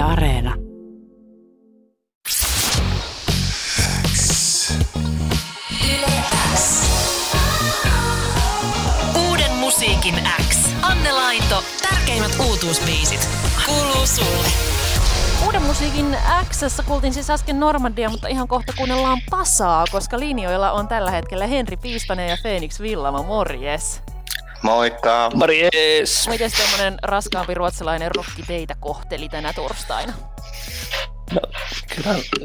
Yle Areena. Uuden musiikin X. Anne Laito, tärkeimmät uutuusbiisit. Kuuluu sulle. Uuden musiikin X:ssä kuultiin siis äsken Normandia, mutta ihan kohta kuunnellaan Pasaa, koska linjoilla on tällä hetkellä Henri Piispanen ja Feniks Willamo. Morjes. Moikka! Morjes! Miten tämmönen raskaampi ruotsalainen rokki teitä kohteli tänä torstaina? No,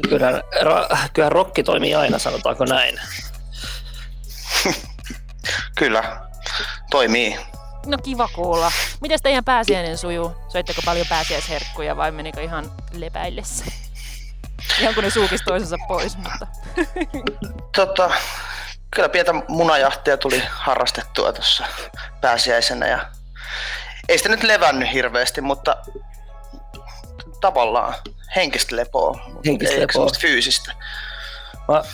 kyllähän rokki toimii aina, sanotaanko näin? Kyllä, toimii. No kiva kuulla. Miten teidän pääsiäinen sujuu? Söitteko paljon pääsiäisherkkuja vai menikö ihan lepäillessä? Ihan kun ne suukis toisensa pois, mutta... Kyllä pientä munajahtia tuli harrastettua tuossa pääsiäisenä ja ei sitä nyt levännyt hirveästi, mutta tavallaan henkistä lepoa, ei semmoista fyysistä.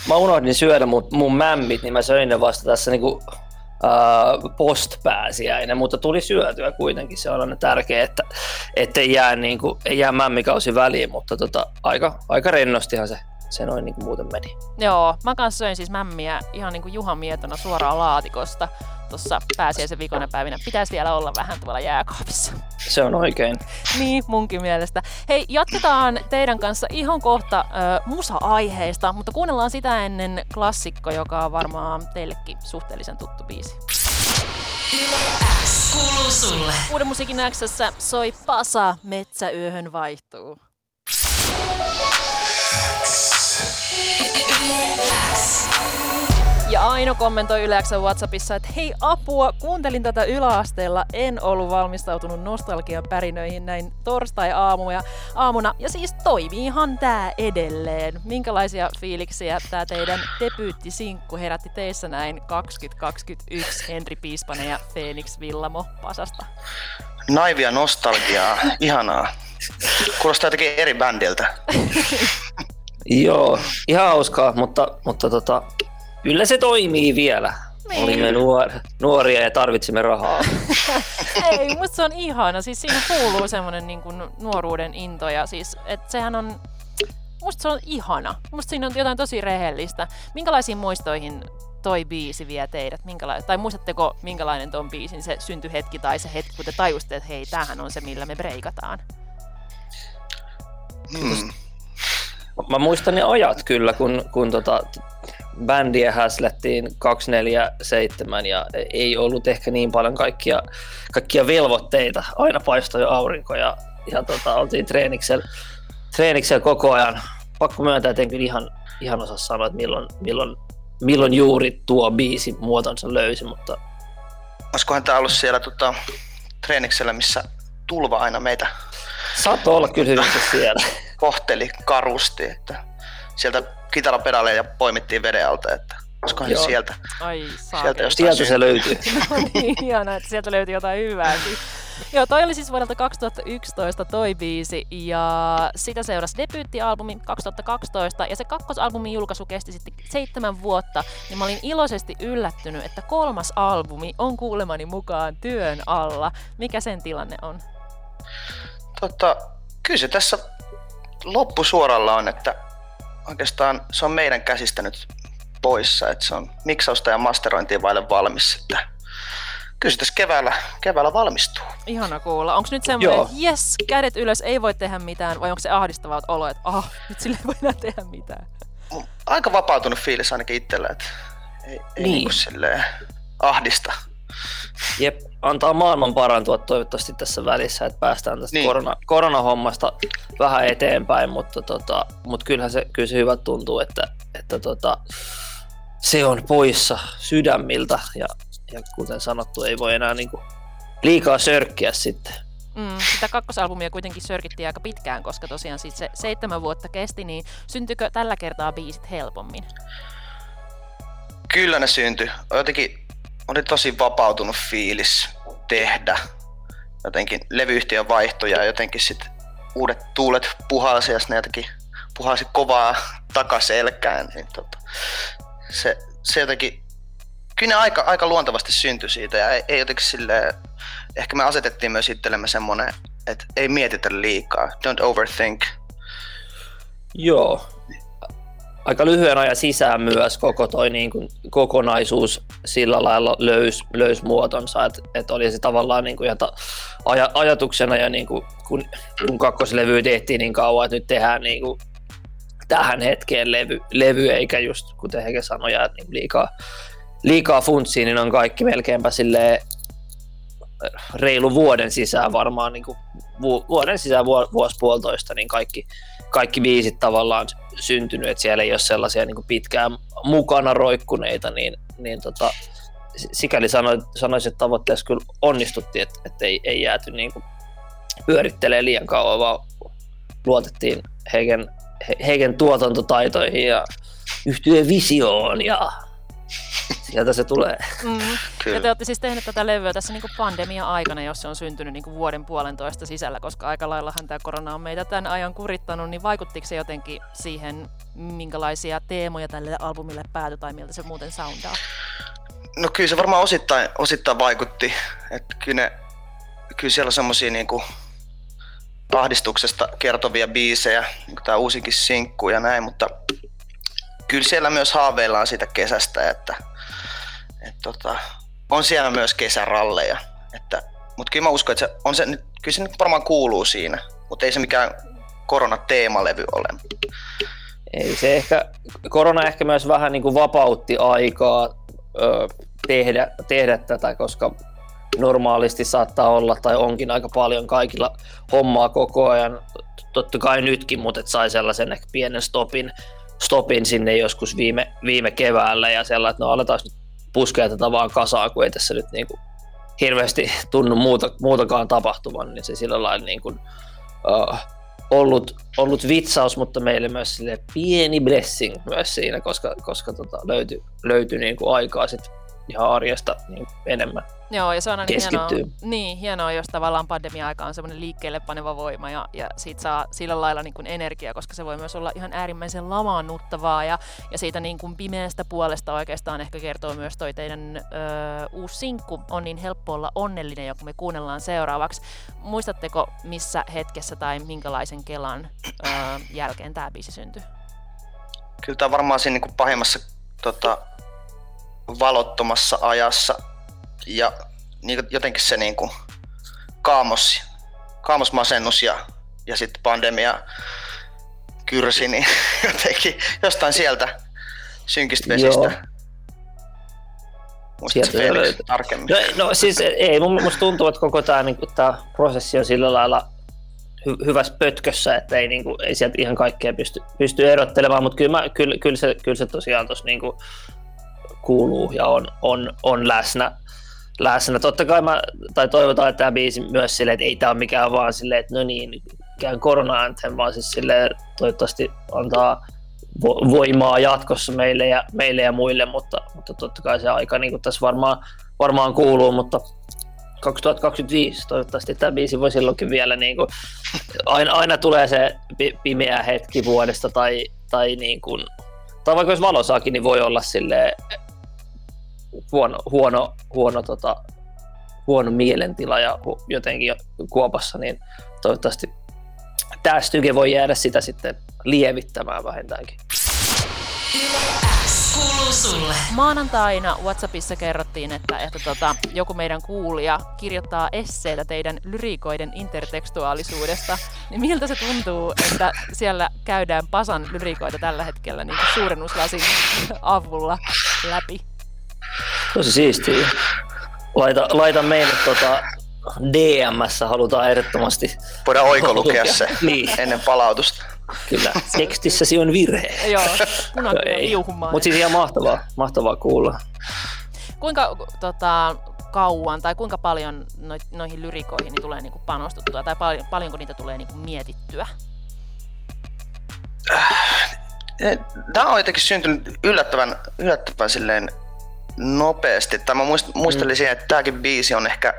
Mä unohdin syödä mun mämmit, niin mä söin ne vasta tässä niinku postpääsiäinen, mutta tuli syötyä kuitenkin. Se on aina tärkeää, että ei jää mämmikausi väliin, mutta aika rennostihan se noin niin kuin muuten meni. Joo, mä kanssa söin siis mämmiä ihan niin kuin Juhan mietona suoraan laatikosta tuossa pääsiäisen viikon päivinä. Pitäisi vielä olla vähän tuolla jääkaapissa. Se on oikein. Niin, munkin mielestä. Hei, jatketaan teidän kanssa ihan kohta musa-aiheista, mutta kuunnellaan sitä ennen klassikko, joka on varmaan teillekin suhteellisen tuttu biisi. X kuuluu sulle. Uuden musiikin X:ssä soi Pasa, metsäyöhön vaihtuu. Ja Aino kommentoi Yle X:n WhatsAppissa, että hei apua, kuuntelin tätä yläasteella, en ollut valmistautunut nostalgian pärinöihin näin torstai-aamuna ja siis toimiihan tää edelleen. Minkälaisia fiiliksiä tää teidän debyyttisinkku herätti teissä näin 2021 Henri Piispanen ja Feniks Willamo Pasasta? Naivia nostalgiaa, ihanaa. Kuulostaa jotenkin eri bändiltä. Joo, ihan hauskaa, mutta kyllä se toimii vielä. Niin. Olimme nuoria ja tarvitsimme rahaa. Ei, musta se on ihana. Siis siinä kuuluu semmoinen niin kuin nuoruuden into ja siis, että sehän on, musta se on ihana. Musta siinä on jotain tosi rehellistä. Minkälaisiin muistoihin toi biisi vie teidät? Tai muistatteko, minkälainen ton biisin se syntyhetki tai se hetki, kun te tajusitte, että hei, tämähän on se, millä me breikataan? Mä muistan ne ajat kyllä, kun bändiä häslättiin 24/7 ja ei ollut ehkä niin paljon kaikkia velvoitteita. Aina paistoi jo aurinko ja oltiin treeniksellä koko ajan. Pakko myöntää, että en kyllä ihan osaa sanoa, että milloin juuri tuo biisi muotonsa löysi, mutta... Olisikohan tää ollut siellä treeniksellä, missä tulva aina meitä... Saattoi olla kyllä hyvissä siellä. Kohteli karusti, että sieltä kitarapedaaleja poimittiin veden alta, että olisikohan sieltä. Ai sieltä se löytyy. No niin, hienoa, että sieltä löytyy jotain hyvää. Joo, toi oli siis vuodelta 2011 toi biisi ja sitä seurasi debyyttialbumi 2012 ja se kakkosalbumin julkaisu kesti sitten 7 vuotta. Niin mä olin iloisesti yllättynyt, että kolmas albumi on kuulemani mukaan työn alla. Mikä sen tilanne on? Kyllä se tässä loppusuoralla on, että oikeastaan se on meidän käsistä nyt poissa, että se on miksausta ja masterointia vaille valmis, että kyllä se tässä keväällä valmistuu. Ihana kuulla. Onko nyt semmoinen, että jes, kädet ylös, ei voi tehdä mitään, vai onko se ahdistava olo, että nyt sille ei voi enää tehdä mitään? Aika vapautunut fiilis ainakin itsellä, että ei niin kuin silleen ahdista. Jep, antaa maailman parantua toivottavasti tässä välissä, että päästään tästä niin koronahommasta vähän eteenpäin, mutta kyllä se hyvä tuntuu, että se on poissa sydämiltä ja kuten sanottu, ei voi enää niinku liikaa sörkkiä sitten. Sitä kakkosalbumia kuitenkin sörkittiin aika pitkään, koska tosiaan sit se 7 vuotta kesti, niin syntyykö tällä kertaa biisit helpommin? Kyllä ne syntyi. Oli tosi vapautunut fiilis tehdä jotenkin levyyhtiön vaihtoja ja jotenkin sit uudet tuulet puhalsi ja ne jotenkin puhalsi kovaa takaselkään. Niin se jotenkin, kyllä aika luontevasti syntyi siitä ja ei jotenkin silleen, ehkä me asetettiin myös itsellemme semmoinen että ei mietitä liikaa, don't overthink. Joo, aika lyhyen ajan sisään myös koko toi niin kuin kokonaisuus sillä lailla löys muotonsa, että oli se tavallaan niin kuin ajatuksena ja niin kuin kun kakkoslevyä tehtiin niin kauan, että nyt tehdään niin kuin tähän hetkeen levy eikä just kuten Heke sanoi, että niin liikaa funtsiin, niin on kaikki melkeinpä silleen reilu vuoden sisään varmaan niin kuin vuoden sisään vuosi puolitoista, niin kaikki biisit tavallaan syntynyt, että siellä ei ole sellaisia niin kuin pitkään mukana roikkuneita, niin sikäli sanoisin, että tavoitteessa kyllä onnistuttiin, että ei jääty niin kuin pyörittelee liian kauan, vaan luotettiin Heiken tuotantotaitoihin ja yhtyeen visioon ja sieltä se tulee. Ja te olette siis tehneet tätä levyä tässä niin pandemia-aikana, jos se on syntynyt niin vuoden puolentoista sisällä, koska aika laillahan tämä korona on meitä tämän ajan kurittanut, niin vaikuttiko se jotenkin siihen, minkälaisia teemoja tälle albumille päätyi tai miltä se muuten soundaa? No kyllä se varmaan osittain vaikutti. Että kyllä siellä on semmoisia niin ahdistuksesta kertovia biisejä, niin tämä uusinkin sinkku ja näin, mutta kyllä siellä myös haaveillaan siitä kesästä, että on siellä myös kesäralleja, mutta kyllä mä uskon, että kyllä se nyt varmaan kuuluu siinä, mutta ei se mikään koronateemalevy ole. Ei se korona ehkä myös vähän niin kuin vapautti aikaa tehdä tätä, koska normaalisti saattaa olla tai onkin aika paljon kaikilla hommaa koko ajan, totta kai nytkin, mutta sai sellaisen ehkä pienen stopin sinne joskus viime keväällä ja sellainen, että no aletaan nyt puskea tätä vaan kasaan, kun ei tässä nyt niin kuin hirveästi tunnu muutakaan tapahtuvan, niin se sillä lailla niin kuin, ollut vitsaus, mutta meille myös sille pieni blessing myös siinä, koska löytyi niin kuin aikaa sit ihan arjesta niin enemmän. Joo, ja se on aina hienoa, jos tavallaan pandemia-aika on semmoinen liikkeelle paneva voima ja siitä saa sillä lailla niin kuin energiaa, koska se voi myös olla ihan äärimmäisen lamaannuttavaa ja siitä niin kuin pimeästä puolesta oikeastaan ehkä kertoo myös toi teidän uusi sinkku On niin helppo olla onnellinen, jonka me kuunnellaan seuraavaksi. Muistatteko missä hetkessä tai minkälaisen kelan jälkeen tämä biisi syntyi? Kyllä tämä varmaan siinä niin kuin pahimmassa valottomassa ajassa ja jotenkin se niin kuin kaamosmasennus ja sitten pandemia kyrsi, niin jotenkin jostain sieltä synkistä vesistä. Muistatko Felix tarkemmin? No siis ei, musta tuntuu, että koko tämä niin prosessi on sillä lailla hyvässä pötkössä, että ei, niin kuin, ei sieltä ihan kaikkea pysty erottelemaan, mutta kyllä se tosiaan tuossa niin kuin kuuluu ja on läsnä. Totta kai toivotaan, että tämä biisi myös silleen, että ei tämä ole mikään vaan silleen, että no niin, mikään korona-anthem, vaan siis silleen toivottavasti antaa voimaa jatkossa meille ja muille, mutta totta kai se aika niin kuin tässä varmaan kuuluu, mutta 2025 toivottavasti tämä biisi voi silloinkin vielä niin kuin, aina tulee se pimeä hetki vuodesta tai niin kuin, tai vaikka jos valosaakin, niin voi olla silleen huono mielentila ja jotenkin kuopassa, niin toivottavasti tämä styke voi jäädä sitä sitten lievittämään vähintäänkin. Maanantaina WhatsAppissa kerrottiin, että joku meidän kuulija kirjoittaa esseitä teidän lyriikoiden intertekstuaalisuudesta. Niin miltä se tuntuu, että siellä käydään Pasan lyriikoita tällä hetkellä niin suurennuslasin avulla läpi? Tosi siistiä. Laita meille DM:ssä, halutaan ehdottomasti. Voidaan oikolukea se niin ennen palautusta. Kyllä, tekstissä se on virhe. Joo, punainen viuhumaa. Mutta siis ihan mahtavaa kuulla. Kuinka kauan tai kuinka paljon noihin lyrikoihin niin tulee niinku panostuttua tai paljonko niitä tulee niinku mietittyä? Tämä on jotenkin syntynyt yllättävän silleen nopeasti. Tai mä muistelin siihen, että tämäkin biisi on ehkä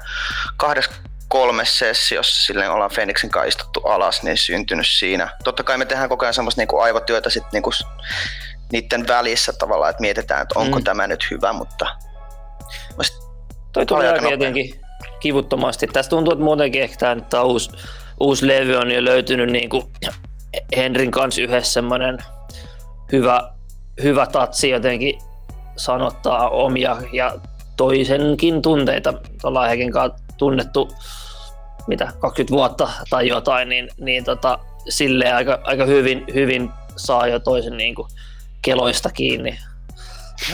3 sessiossa, silleen ollaan Feniksin kanssa istuttu alas, niin syntynyt siinä. Totta kai me tehdään koko ajan semmoista niinku aivotyötä sit niinku niiden välissä tavallaan, että mietitään, että onko tämä nyt hyvä, mutta toi tulee aika jotenkin kivuttomasti. Tästä tuntuu, että muutenkin ehkä tämä uusi levy on jo löytynyt niin kuin Henrin kanssa yhdessä semmoinen hyvä tatsi jotenkin sanottaa omia ja toisenkin tunteita. Ollaan Hekin kanssa tunnettu 20 vuotta tai jotain, niin silleen aika hyvin saa jo toisen niin kuin keloista kiinni.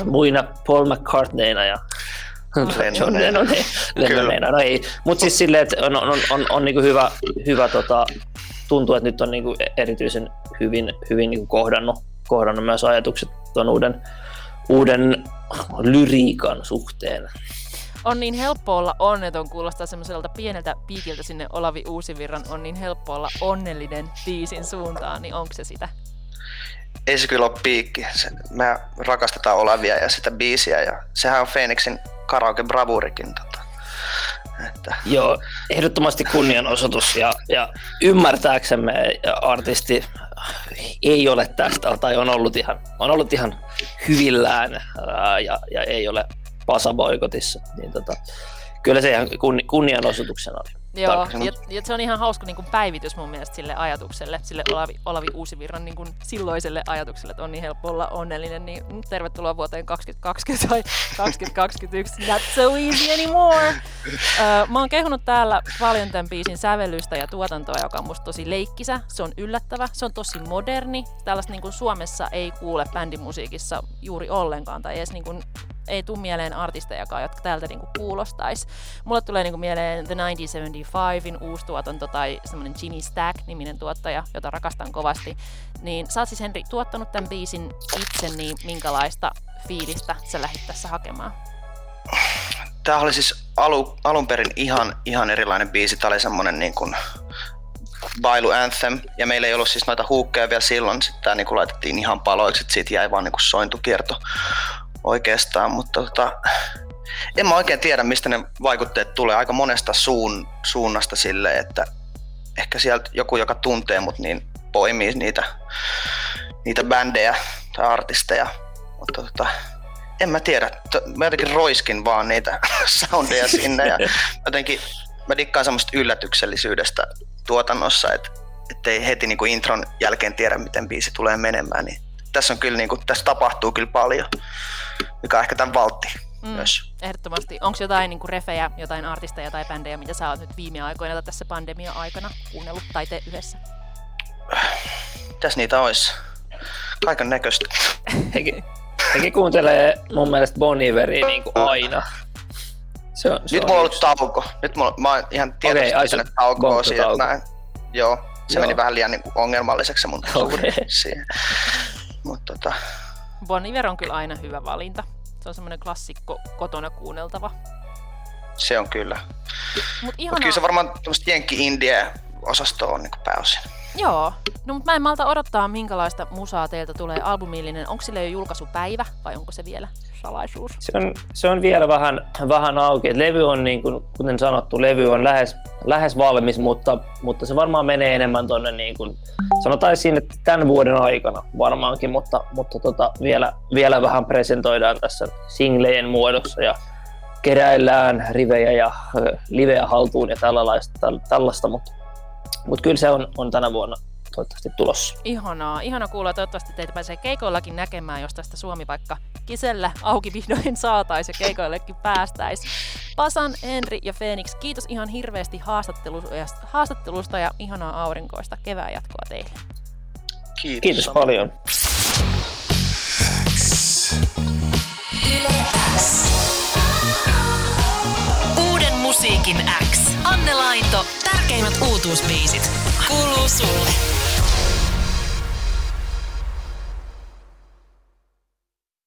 Muina Paul McCartneyna ja John Lennonina. No ei, mutta siis silleen, että on niin kuin hyvä tuntuu, että nyt on niin kuin erityisen hyvin niin kuin kohdannut myös ajatukset tuon uuden lyriikan suhteen. On niin helppo olla onneton, kuulostaa semmoiselta pieneltä piikiltä sinne Olavi Uusivirran on niin helppo olla onnellinen biisin suuntaan, niin onko se sitä? Ei se kyllä ole piikki. Me rakastetaan Olavia ja sitä biisiä ja sehän on Feniksin karaoke-bravurikin. Joo, ehdottomasti kunnianosoitus ja ymmärtääksemme artisti ei ole tästä tai on ollut ihan hyvillään ja ei ole Pasa boikotissa, niin kyllä se ihan kunnianosoituksena oli. Joo, ja se on ihan hauska niin kuin päivitys mun mielestä sille ajatukselle, sille Olavi Uusivirran niin kuin silloiselle ajatukselle, että on niin helppo olla onnellinen, niin tervetuloa vuoteen 2020 tai 2021, not so easy anymore. Mä oon kehunut täällä paljon tämän biisin sävellystä ja tuotantoa, joka on musta tosi leikkisä, se on yllättävä, se on tosi moderni, tällaista niin kuin Suomessa ei kuule bändimusiikissa juuri ollenkaan, tai edes niin kuin ei tule mieleen artistejakaan, jotka täältä niinku kuulostaisi. Mulle tulee niinku mieleen The 1975in uusi tuotanto tai semmoinen Jimmy Stack-niminen tuottaja, jota rakastan kovasti. Niin sä oot siis, Henri, tuottanut tämän biisin itse, niin minkälaista fiilistä sä lähdit tässä hakemaan? Tää oli siis alun perin ihan erilainen biisi. Tää oli semmonen niin kuin bailu anthem, ja meillä ei ollut siis noita huukkeja vielä silloin. Sitten tää niinku laitettiin ihan paloiksi, että siitä jäi vaan niinku sointukierto. Oikeastaan, mutta en mä oikein tiedä, mistä ne vaikutteet tulee aika monesta suunnasta silleen, että ehkä sieltä joku, joka tuntee mut, niin poimii niitä bändejä tai artisteja, mutta en mä tiedä, mä jotenkin roiskin vaan niitä soundeja sinne ja jotenkin mä dikkaan semmoista yllätyksellisyydestä tuotannossa, ettei heti niinku intron jälkeen tiedä, miten biisi tulee menemään, niin tässä on kyllä niinku, tässä tapahtuu kyllä paljon, mikä on ehkä tämän valtti myös. Ehdottomasti. Onko jotain niinku refejä, jotain artisteja tai bändejä, mitä sä oot nyt viime aikoina tai tässä pandemian aikana kuunnellut tai te yhdessä? Mitäs niitä ois? Kaiken näköistä. Hekin kuuntelee mun mielestä Bon Iveria niinku aina. Se nyt on mulla on ollut tauko. Nyt mä oon ihan tietoisesti pitänyt taukoa siitä. Joo, se meni vähän liian niinku ongelmalliseksi mun suuri siihen. Bon Iver on kyllä aina hyvä valinta. Se on semmoinen klassikko kotona kuunneltava. Se on kyllä. Mut kyllä se varmaan tämmöistä jenkki-indie-osastoa on niin kuin pääosin. Joo. No mut mä en malta odottaa, minkälaista musaa teiltä tulee albumillinen. Onko sille jo julkaisupäivä vai onko se vielä salaisuus? Se on vielä vähän auki. Et levy on niin kuin, kuten sanottu, levy on lähes valmis, mutta se varmaan menee enemmän tonne niin kuin sanotaan siinä, että tämän vuoden aikana varmaankin, mutta vielä vähän presentoidaan tässä singlejen muodossa ja keräillään rivejä ja liveä haltuun ja tällaista, mutta kyllä se on tänä vuonna toivottavasti tulossa. Ihanaa kuulla. Toivottavasti teitä pääsee keikoillakin näkemään, jos tästä Suomi vaikka kisellä auki vihdoin saataisiin ja keikoillekin päästäisiin. Pasan, Henri ja Feniks, kiitos ihan hirveästi haastattelusta ja ihanaa aurinkoista kevään jatkoa teille. Kiitos paljon. Uuden musiikin X. Anne Laito, tärkeimmät uutuusbiisit. Kuuluu sulle.